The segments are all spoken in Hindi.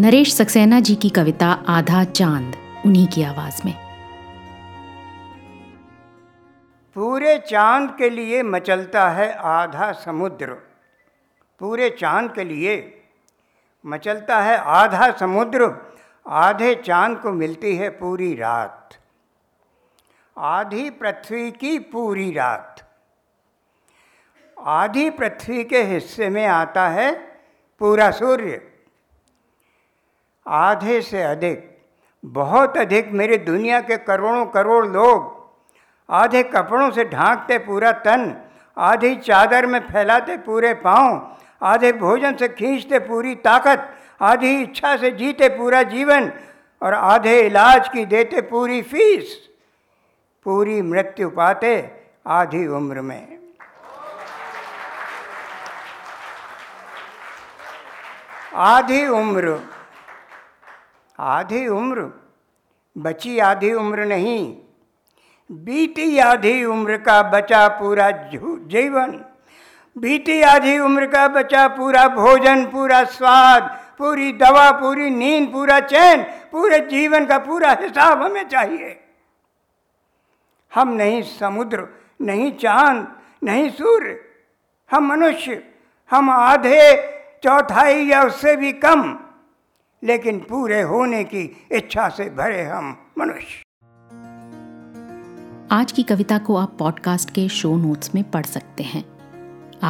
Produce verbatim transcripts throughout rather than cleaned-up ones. नरेश सक्सेना जी की कविता आधा चांद, उन्हीं की आवाज में। पूरे चांद के लिए मचलता है आधा समुद्र, पूरे चांद के लिए मचलता है आधा समुद्र, आधे चांद को मिलती है पूरी रात, आधी पृथ्वी की पूरी रात। आधी पृथ्वी के हिस्से में आता है पूरा सूर्य, आधे से अधिक, बहुत अधिक मेरी दुनिया के करोड़ों करोड़ लोग आधे कपड़ों से ढांकते पूरा तन, आधी चादर में फैलाते पूरे पाँव, आधे भोजन से खींचते पूरी ताकत, आधी इच्छा से जीते पूरा जीवन और आधे इलाज की देते पूरी फीस, पूरी मृत्यु पाते आधी उम्र में। आधी उम्र, आधी उम्र, बची आधी उम्र नहीं, बीती आधी उम्र का बचा पूरा जीवन, बीती आधी उम्र का बचा पूरा भोजन, पूरा स्वाद, पूरी दवा, पूरी नींद, पूरा चैन, पूरे जीवन का पूरा हिसाब हमें चाहिए। हम नहीं समुद्र, नहीं चांद, नहीं सूर्य, हम मनुष्य, हम आधे, चौथाई या उससे भी कम, लेकिन पूरे होने की इच्छा से भरे हम मनुष्य। आज की कविता को आप पॉडकास्ट के शो नोट्स में पढ़ सकते हैं।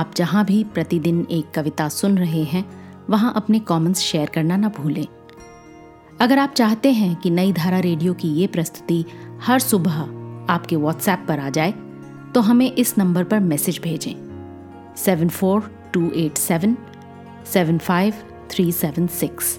आप जहां भी प्रतिदिन एक कविता सुन रहे हैं, वहां अपने कमेंट्स शेयर करना ना भूलें। अगर आप चाहते हैं कि नई धारा रेडियो की ये प्रस्तुति हर सुबह आपके व्हाट्सएप पर आ जाए, तो हमें इस नंबर पर मैसेज भेजें seven four two eight seven seven five three seven six.